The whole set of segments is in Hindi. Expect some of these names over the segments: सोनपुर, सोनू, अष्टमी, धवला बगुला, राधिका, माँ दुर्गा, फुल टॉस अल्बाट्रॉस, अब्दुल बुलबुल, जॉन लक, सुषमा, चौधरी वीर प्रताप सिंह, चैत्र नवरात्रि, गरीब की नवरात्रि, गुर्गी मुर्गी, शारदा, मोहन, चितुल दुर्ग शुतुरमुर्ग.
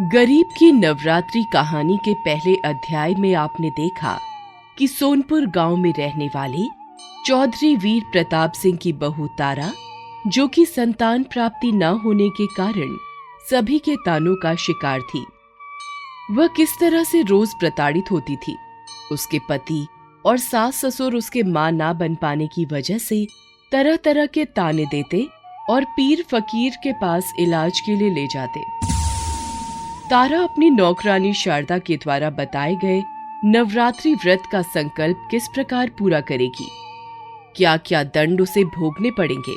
गरीब की नवरात्रि कहानी के पहले अध्याय में आपने देखा कि सोनपुर गांव में रहने वाले चौधरी वीर प्रताप सिंह की बहू तारा, जो कि संतान प्राप्ति न होने के कारण सभी के तानों का शिकार थी, वह किस तरह से रोज प्रताड़ित होती थी। उसके पति और सास ससुर उसके मां ना बन पाने की वजह से तरह तरह के ताने देते और पीर फकीर के पास इलाज के लिए ले जाते। तारा अपनी नौकरानी शारदा के द्वारा बताए गए नवरात्रि व्रत का संकल्प किस प्रकार पूरा करेगी, क्या क्या दंड उसे भोगने पड़ेंगे,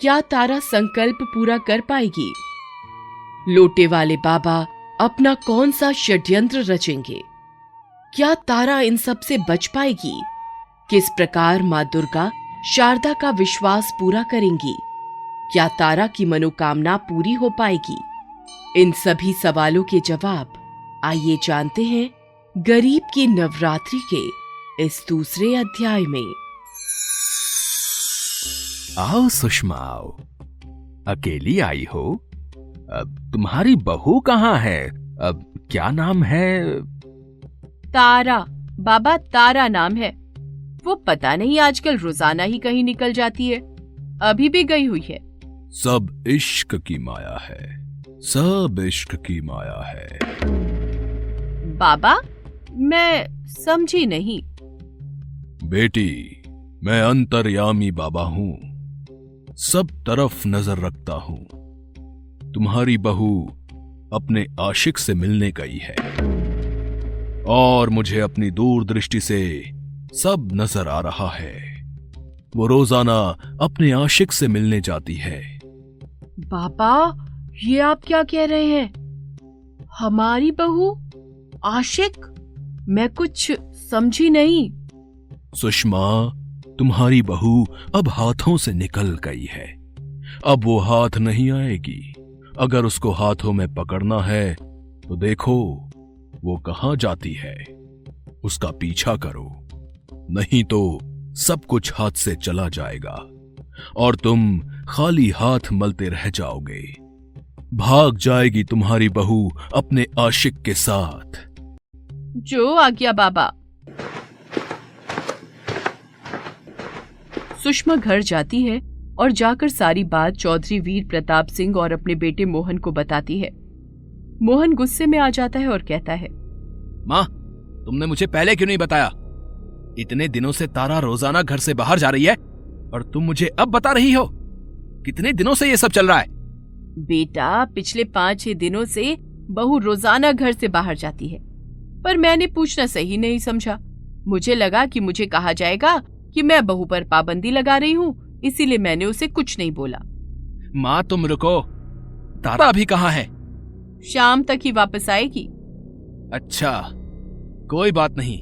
क्या तारा संकल्प पूरा कर पाएगी, लोटे वाले बाबा अपना कौन सा षड्यंत्र रचेंगे, क्या तारा इन सब से बच पाएगी, किस प्रकार माँ दुर्गा शारदा का विश्वास पूरा करेंगी, क्या तारा की मनोकामना पूरी हो पाएगी। इन सभी सवालों के जवाब आइए जानते हैं गरीब की नवरात्रि के इस दूसरे अध्याय में। आओ सुषमा आओ, अकेली आई हो? अब तुम्हारी बहू कहाँ है? अब क्या नाम है? तारा बाबा, तारा नाम है। वो पता नहीं आजकल रोजाना ही कहीं निकल जाती है, अभी भी गई हुई है। सब इश्क की माया है, सब इश्क की माया है। बाबा, मैं समझी नहीं। बेटी, मैं अंतर्यामी बाबा हूँ, सब तरफ नजर रखता हूँ। तुम्हारी बहू अपने आशिक से मिलने गई है और मुझे अपनी दूर दृष्टि से सब नजर आ रहा है। वो रोजाना अपने आशिक से मिलने जाती है। बाबा, ये आप क्या कह रहे हैं? हमारी बहू आशिक? मैं कुछ समझी नहीं। सुषमा, तुम्हारी बहू अब हाथों से निकल गई है। अब वो हाथ नहीं आएगी। अगर उसको हाथों में पकड़ना है तो देखो वो कहाँ जाती है, उसका पीछा करो, नहीं तो सब कुछ हाथ से चला जाएगा और तुम खाली हाथ मलते रह जाओगे। भाग जाएगी तुम्हारी बहू अपने आशिक के साथ। जो आज्ञा बाबा। सुषमा घर जाती है और जाकर सारी बात चौधरी वीर प्रताप सिंह और अपने बेटे मोहन को बताती है। मोहन गुस्से में आ जाता है और कहता है, माँ, तुमने मुझे पहले क्यों नहीं बताया? इतने दिनों से तारा रोजाना घर से बाहर जा रही है और तुम मुझे अब बता रही हो? कितने दिनों से ये सब चल रहा है? बेटा, पिछले 5-6 दिनों से बहू रोजाना घर से बाहर जाती है, पर मैंने पूछना सही नहीं समझा। मुझे लगा कि मुझे कहा जाएगा कि मैं बहू पर पाबंदी लगा रही हूँ, इसीलिए मैंने उसे कुछ नहीं बोला। माँ, तुम रुको, तारा अभी कहाँ है? शाम तक ही वापस आएगी। अच्छा, कोई बात नहीं,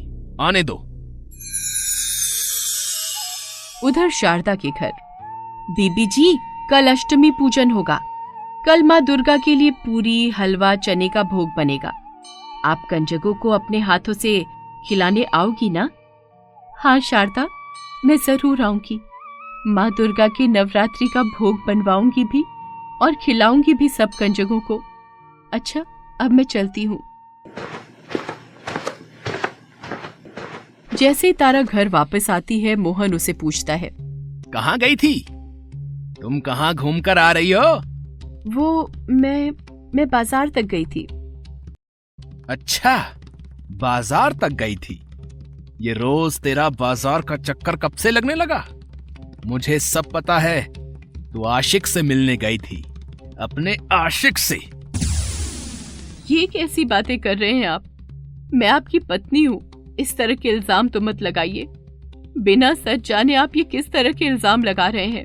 आने दो। उधर शारदा के घर, बीबी जी, कल अष्टमी पूजन होगा। कल माँ दुर्गा के लिए पूरी, हलवा, चने का भोग बनेगा। आप कंजकों को अपने हाथों से खिलाने आओगी ना? हाँ शारदा, मैं जरूर आऊंगी। माँ दुर्गा के नवरात्रि का भोग बनवाऊंगी भी और खिलाऊंगी भी सब कंजकों को। अच्छा, अब मैं चलती हूँ। जैसे तारा घर वापस आती है, मोहन उसे पूछता है, कहाँ गई थी? तुम कहाँ घूम कर आ रही हो? वो मैं बाजार तक गई थी। अच्छा, बाजार तक गई थी। ये रोज तेरा बाजार का चक्कर कब से लगने लगा? मुझे सब पता है, तू आशिक से मिलने गई थी, अपने आशिक से। ये कैसी बातें कर रहे हैं आप? मैं आपकी पत्नी हूँ, इस तरह के इल्जाम तो मत लगाइए। बिना सच जाने आप ये किस तरह के इल्जाम लगा रहे हैं?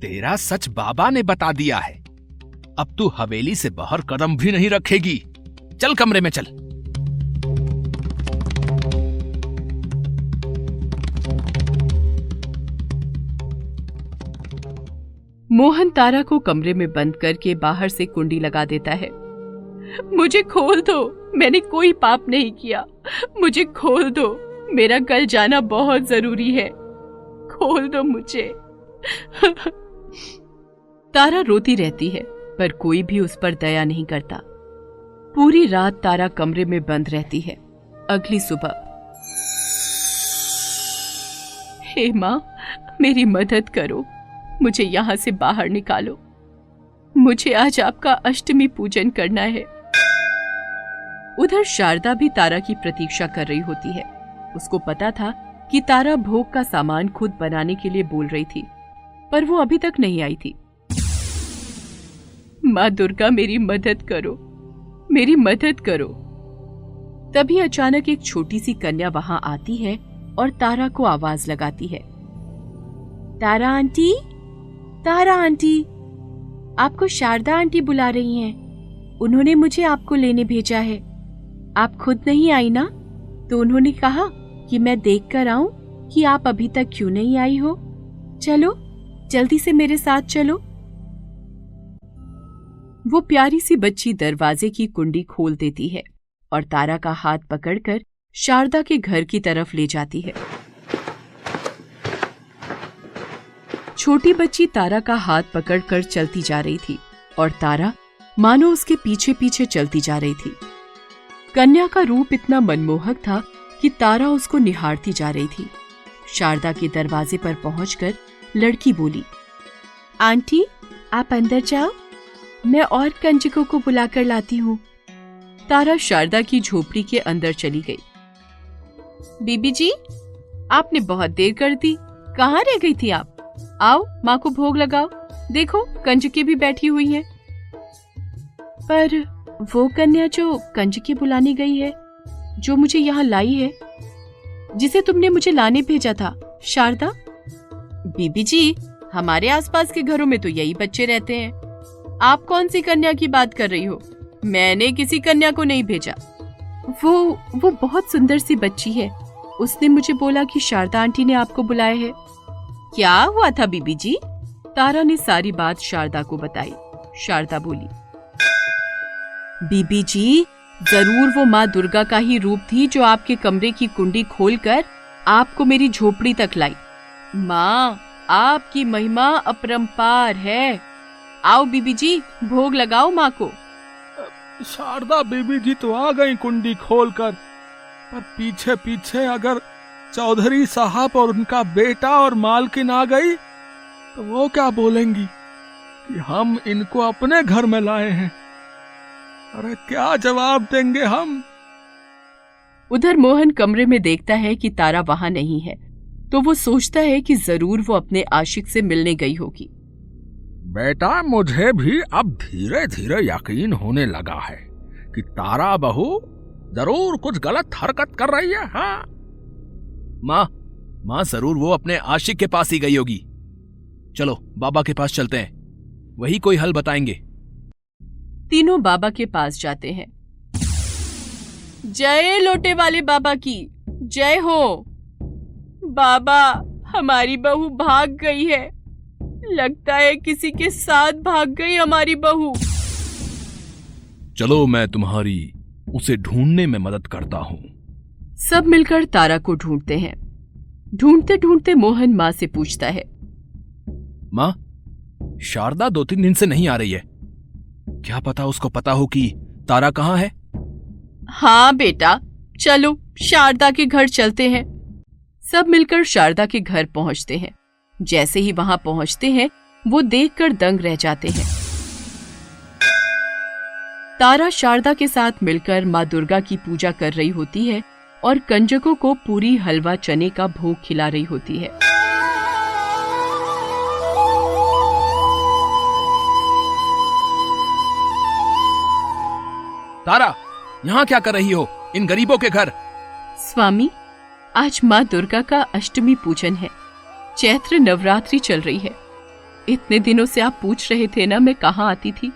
तेरा सच बाबा ने बता दिया है। अब तू हवेली से बाहर कदम भी नहीं रखेगी। चल कमरे में चल। मोहन तारा को कमरे में बंद करके बाहर से कुंडी लगा देता है। मुझे खोल दो, मैंने कोई पाप नहीं किया, मुझे खोल दो, मेरा कल जाना बहुत जरूरी है, खोल दो मुझे। तारा रोती रहती है, पर कोई भी उस पर दया नहीं करता। पूरी रात तारा कमरे में बंद रहती है। अगली सुबह, हे माँ मेरी मदद करो, मुझे यहाँ से बाहर निकालो, मुझे आज आपका अष्टमी पूजन करना है। उधर शारदा भी तारा की प्रतीक्षा कर रही होती है। उसको पता था कि तारा भोग का सामान खुद बनाने के लिए बोल रही थी, पर वो अभी तक नहीं आई थी। माँ दुर्गा मेरी मदद करो, मेरी मदद करो। तभी अचानक एक छोटी सी कन्या वहां आती है और तारा को आवाज लगाती है, तारा आंटी, तारा आंटी, आपको शारदा आंटी बुला रही हैं। उन्होंने मुझे आपको लेने भेजा है। आप खुद नहीं आई ना, तो उन्होंने कहा कि मैं देख कर आऊं कि आप अभी तक क्यों नहीं आई हो। चलो जल्दी से मेरे साथ चलो। वो प्यारी सी बच्ची दरवाजे की कुंडी खोल देती है और तारा का हाथ पकड़कर शारदा के घर की तरफ ले जाती है। छोटी बच्ची तारा का हाथ पकड़कर चलती जा रही थी और तारा मानो उसके पीछे पीछे चलती जा रही थी। कन्या का रूप इतना मनमोहक था कि तारा उसको निहारती जा रही थी। शारदा के दरवाजे पर पहुंचकर लड़की बोली, आंटी आप अंदर जाओ, मैं और कंजकों को बुलाकर लाती हूँ। तारा शारदा की झोपड़ी के अंदर चली गई। बीबी जी आपने बहुत देर कर दी, कहाँ रह गई थी आप? आओ माँ को भोग लगाओ, देखो कंजकी भी बैठी हुई है। पर वो कन्या जो कंजकी बुलाने गई है, जो मुझे यहाँ लाई है, जिसे तुमने मुझे लाने भेजा था, शारदा। बीबी जी हमारे आसपास के घरों में तो यही बच्चे रहते हैं, आप कौन सी कन्या की बात कर रही हो? मैंने किसी कन्या को नहीं भेजा। वो बहुत सुंदर सी बच्ची है, उसने मुझे बोला कि शारदा आंटी ने आपको बुलाया है। क्या हुआ था बीबी जी? तारा ने सारी बात शारदा को बताई। शारदा बोली, बीबी जी जरूर वो माँ दुर्गा का ही रूप थी जो आपके कमरे की कुंडी खोलकर आपको मेरी झोपड़ी तक लाई। माँ आपकी महिमा अपरंपार है। आओ बीबी जी भोग लगाओ माँ को। शारदा बीबी जी तो आ गई कुंडी खोलकर, पर पीछे पीछे अगर चौधरी साहब और उनका बेटा और मालकिन आ गई तो वो क्या बोलेंगी कि हम इनको अपने घर में लाए हैं। अरे क्या जवाब देंगे हम। उधर मोहन कमरे में देखता है कि तारा वहाँ नहीं है, तो वो सोचता है कि जरूर वो अपने आशिक से मिलने गई होगी। बेटा मुझे भी अब धीरे धीरे यकीन होने लगा है कि तारा बहू जरूर कुछ गलत हरकत कर रही है। हाँ माँ जरूर वो अपने आशिक के पास ही गई होगी। चलो बाबा के पास चलते हैं, वही कोई हल बताएंगे। तीनों बाबा के पास जाते हैं। जय लोटे वाले बाबा की जय हो। बाबा हमारी बहू भाग गई है, लगता है किसी के साथ भाग गई हमारी बहू। चलो मैं तुम्हारी उसे ढूंढने में मदद करता हूँ। सब मिलकर तारा को ढूंढते हैं। ढूंढते ढूंढते मोहन माँ से पूछता है, माँ शारदा 2-3 दिन से नहीं आ रही है, क्या पता उसको पता हो कि तारा कहाँ है। हाँ बेटा चलो शारदा के घर चलते हैं। सब मिलकर शारदा के घर पहुँचते हैं। जैसे ही वहां पहुंचते हैं वो देखकर दंग रह जाते हैं। तारा शारदा के साथ मिलकर माँ दुर्गा की पूजा कर रही होती है और कंजकों को पूरी हलवा चने का भोग खिला रही होती है। तारा यहाँ क्या कर रही हो इन गरीबों के घर? स्वामी आज माँ दुर्गा का अष्टमी पूजन है, चैत्र नवरात्रि चल रही है। इतने दिनों से आप पूछ रहे थे ना मैं कहाँ आती थी।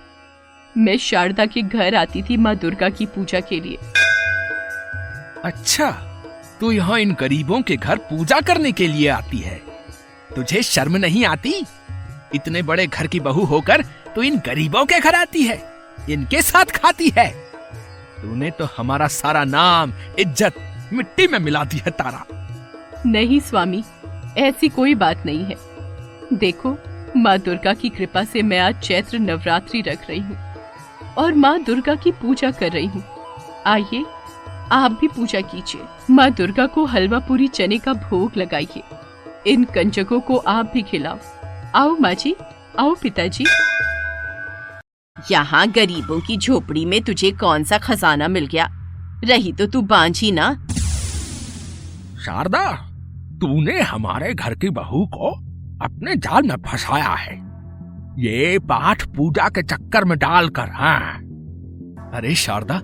मैं शारदा के घर आती थी माँ दुर्गा की पूजा के लिए। अच्छा तू यहाँ इन गरीबों के घर पूजा करने के लिए आती है, तुझे शर्म नहीं आती? इतने बड़े घर की बहू होकर तू इन गरीबों के घर आती है, इनके साथ खाती है। तूने तो हमारा सारा नाम इज्जत मिट्टी में मिला दी है तारा। नहीं स्वामी ऐसी कोई बात नहीं है। देखो माँ दुर्गा की कृपा से मैं आज चैत्र नवरात्रि रख रही हूँ। और माँ दुर्गा की पूजा कर रही हूँ। आइए आप भी पूजा कीजिए। माँ दुर्गा को हलवा पूरी चने का भोग लगाइए। इन कंजकों को आप भी खिलाओ। आओ माँ जी, आओ पिताजी। यहाँ गरीबों की झोपड़ी में तुझे कौन सा खजाना मिल गया? रही तो तू बांझी ना। शारदा, तूने हमारे घर की बहू को अपने जाल में फंसाया है, ये पाठ पूजा के चक्कर में डालकर। हाँ। अरे शारदा,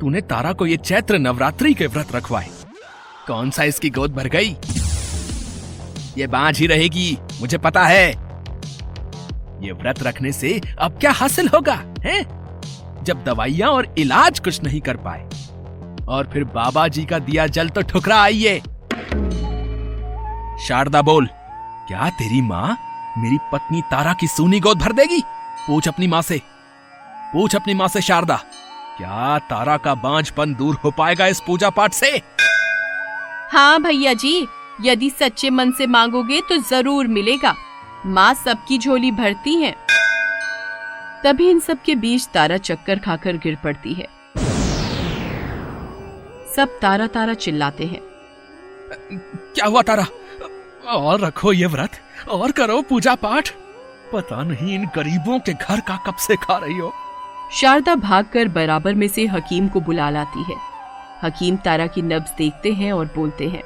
तूने तारा को ये चैत्र नवरात्रि के व्रत रखवाए, कौन सा इसकी गोद भर गई? ये बांझ ही रहेगी, मुझे पता है। ये व्रत रखने से अब क्या हासिल होगा हैं? जब दवाइयाँ और इलाज कुछ नहीं कर पाए, और फिर बाबा जी का दिया जल तो ठुकरा आइए। शारदा बोल, क्या तेरी माँ मेरी पत्नी तारा की सूनी गोद भर देगी? पूछ अपनी माँ से शारदा, क्या तारा का बांझपन दूर हो पाएगा इस पूजा पाठ से? हाँ भैया जी, यदि सच्चे मन से मांगोगे तो जरूर मिलेगा। माँ सबकी झोली भरती है। तभी इन सब के बीच तारा चक्कर खाकर गिर पड़ती है। सब तारा तारा चिल्लाते हैं। क्या हुआ तारा? और रखो ये व्रत और करो पूजा पाठ। पता नहीं इन गरीबों के घर का कब से खा रही हो। शारदा भागकर बराबर में से हकीम को बुला लाती है। हकीम तारा की नब्ज देखते हैं और बोलते हैं,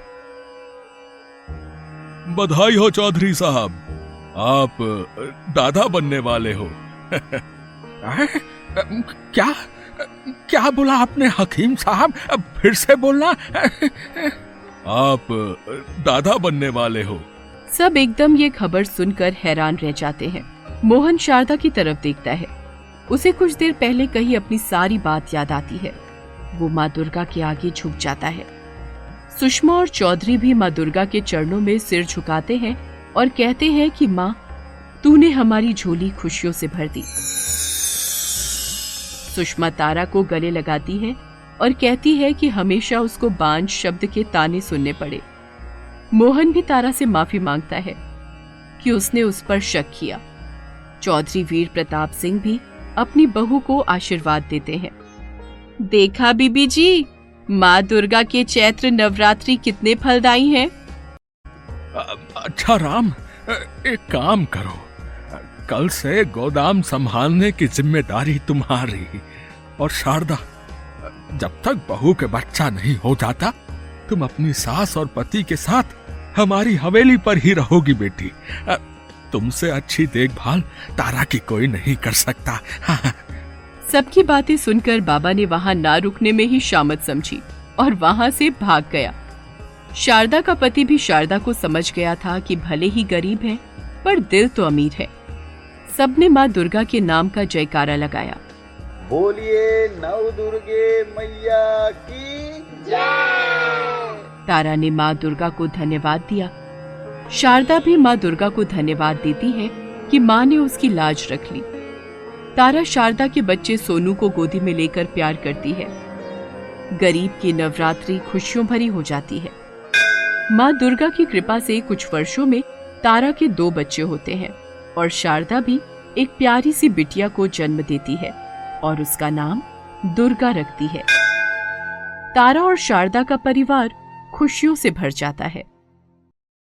बधाई हो चौधरी साहब, आप दादा बनने वाले हो। क्या क्या बोला आपने हकीम साहब? अब फिर से बोलना। आप दादा बनने वाले हो। सब एकदम ये खबर सुनकर हैरान रह जाते हैं। मोहन शारदा की तरफ देखता है। उसे कुछ देर पहले कहीं अपनी सारी बात याद आती है। वो माँ दुर्गा के आगे झुक जाता है। सुषमा और चौधरी भी माँ दुर्गा के चरणों में सिर झुकाते हैं और कहते हैं कि माँ, तूने हमारी झोली खुशियों से भर दी। सुषमा तारा को गले लगाती है और कहती है कि हमेशा उसको बांझ शब्द के ताने सुनने पड़े। मोहन भी तारा से माफी मांगता है कि उसने उस पर शक किया। चौधरी वीर प्रताप सिंह भी अपनी बहू को आशीर्वाद देते हैं। देखा बीबी जी, माँ दुर्गा के चैत्र नवरात्रि कितने फलदायी हैं। अच्छा राम, एक काम करो, कल से गोदाम संभालने की जिम्मेदारी तुम्हारी। और शारदा, जब तक बहू के बच्चा नहीं हो जाता, तुम अपनी सास और पति के साथ हमारी हवेली पर ही रहोगी बेटी। तुमसे अच्छी देखभाल तारा की कोई नहीं कर सकता। सबकी बातें सुनकर बाबा ने वहाँ ना रुकने में ही शामत समझी और वहाँ से भाग गया। शारदा का पति भी शारदा को समझ गया था कि भले ही गरीब है पर दिल तो अमीर है। सबने माँ दुर्गा के नाम का जयकारा लगाया। बोलिए नव दुर्गे मैया की जय। तारा ने माँ दुर्गा को धन्यवाद दिया। शारदा भी माँ दुर्गा को धन्यवाद देती है कि माँ ने उसकी लाज रख ली। तारा शारदा के बच्चे सोनू को गोदी में लेकर प्यार करती है। गरीब की नवरात्रि खुशियों भरी हो जाती है। माँ दुर्गा की कृपा से कुछ वर्षों में तारा के 2 बच्चे होते हैं और शारदा भी एक प्यारी सी बिटिया को जन्म देती है और उसका नाम दुर्गा रखती है। तारा और शारदा का परिवार खुशियों से भर जाता है।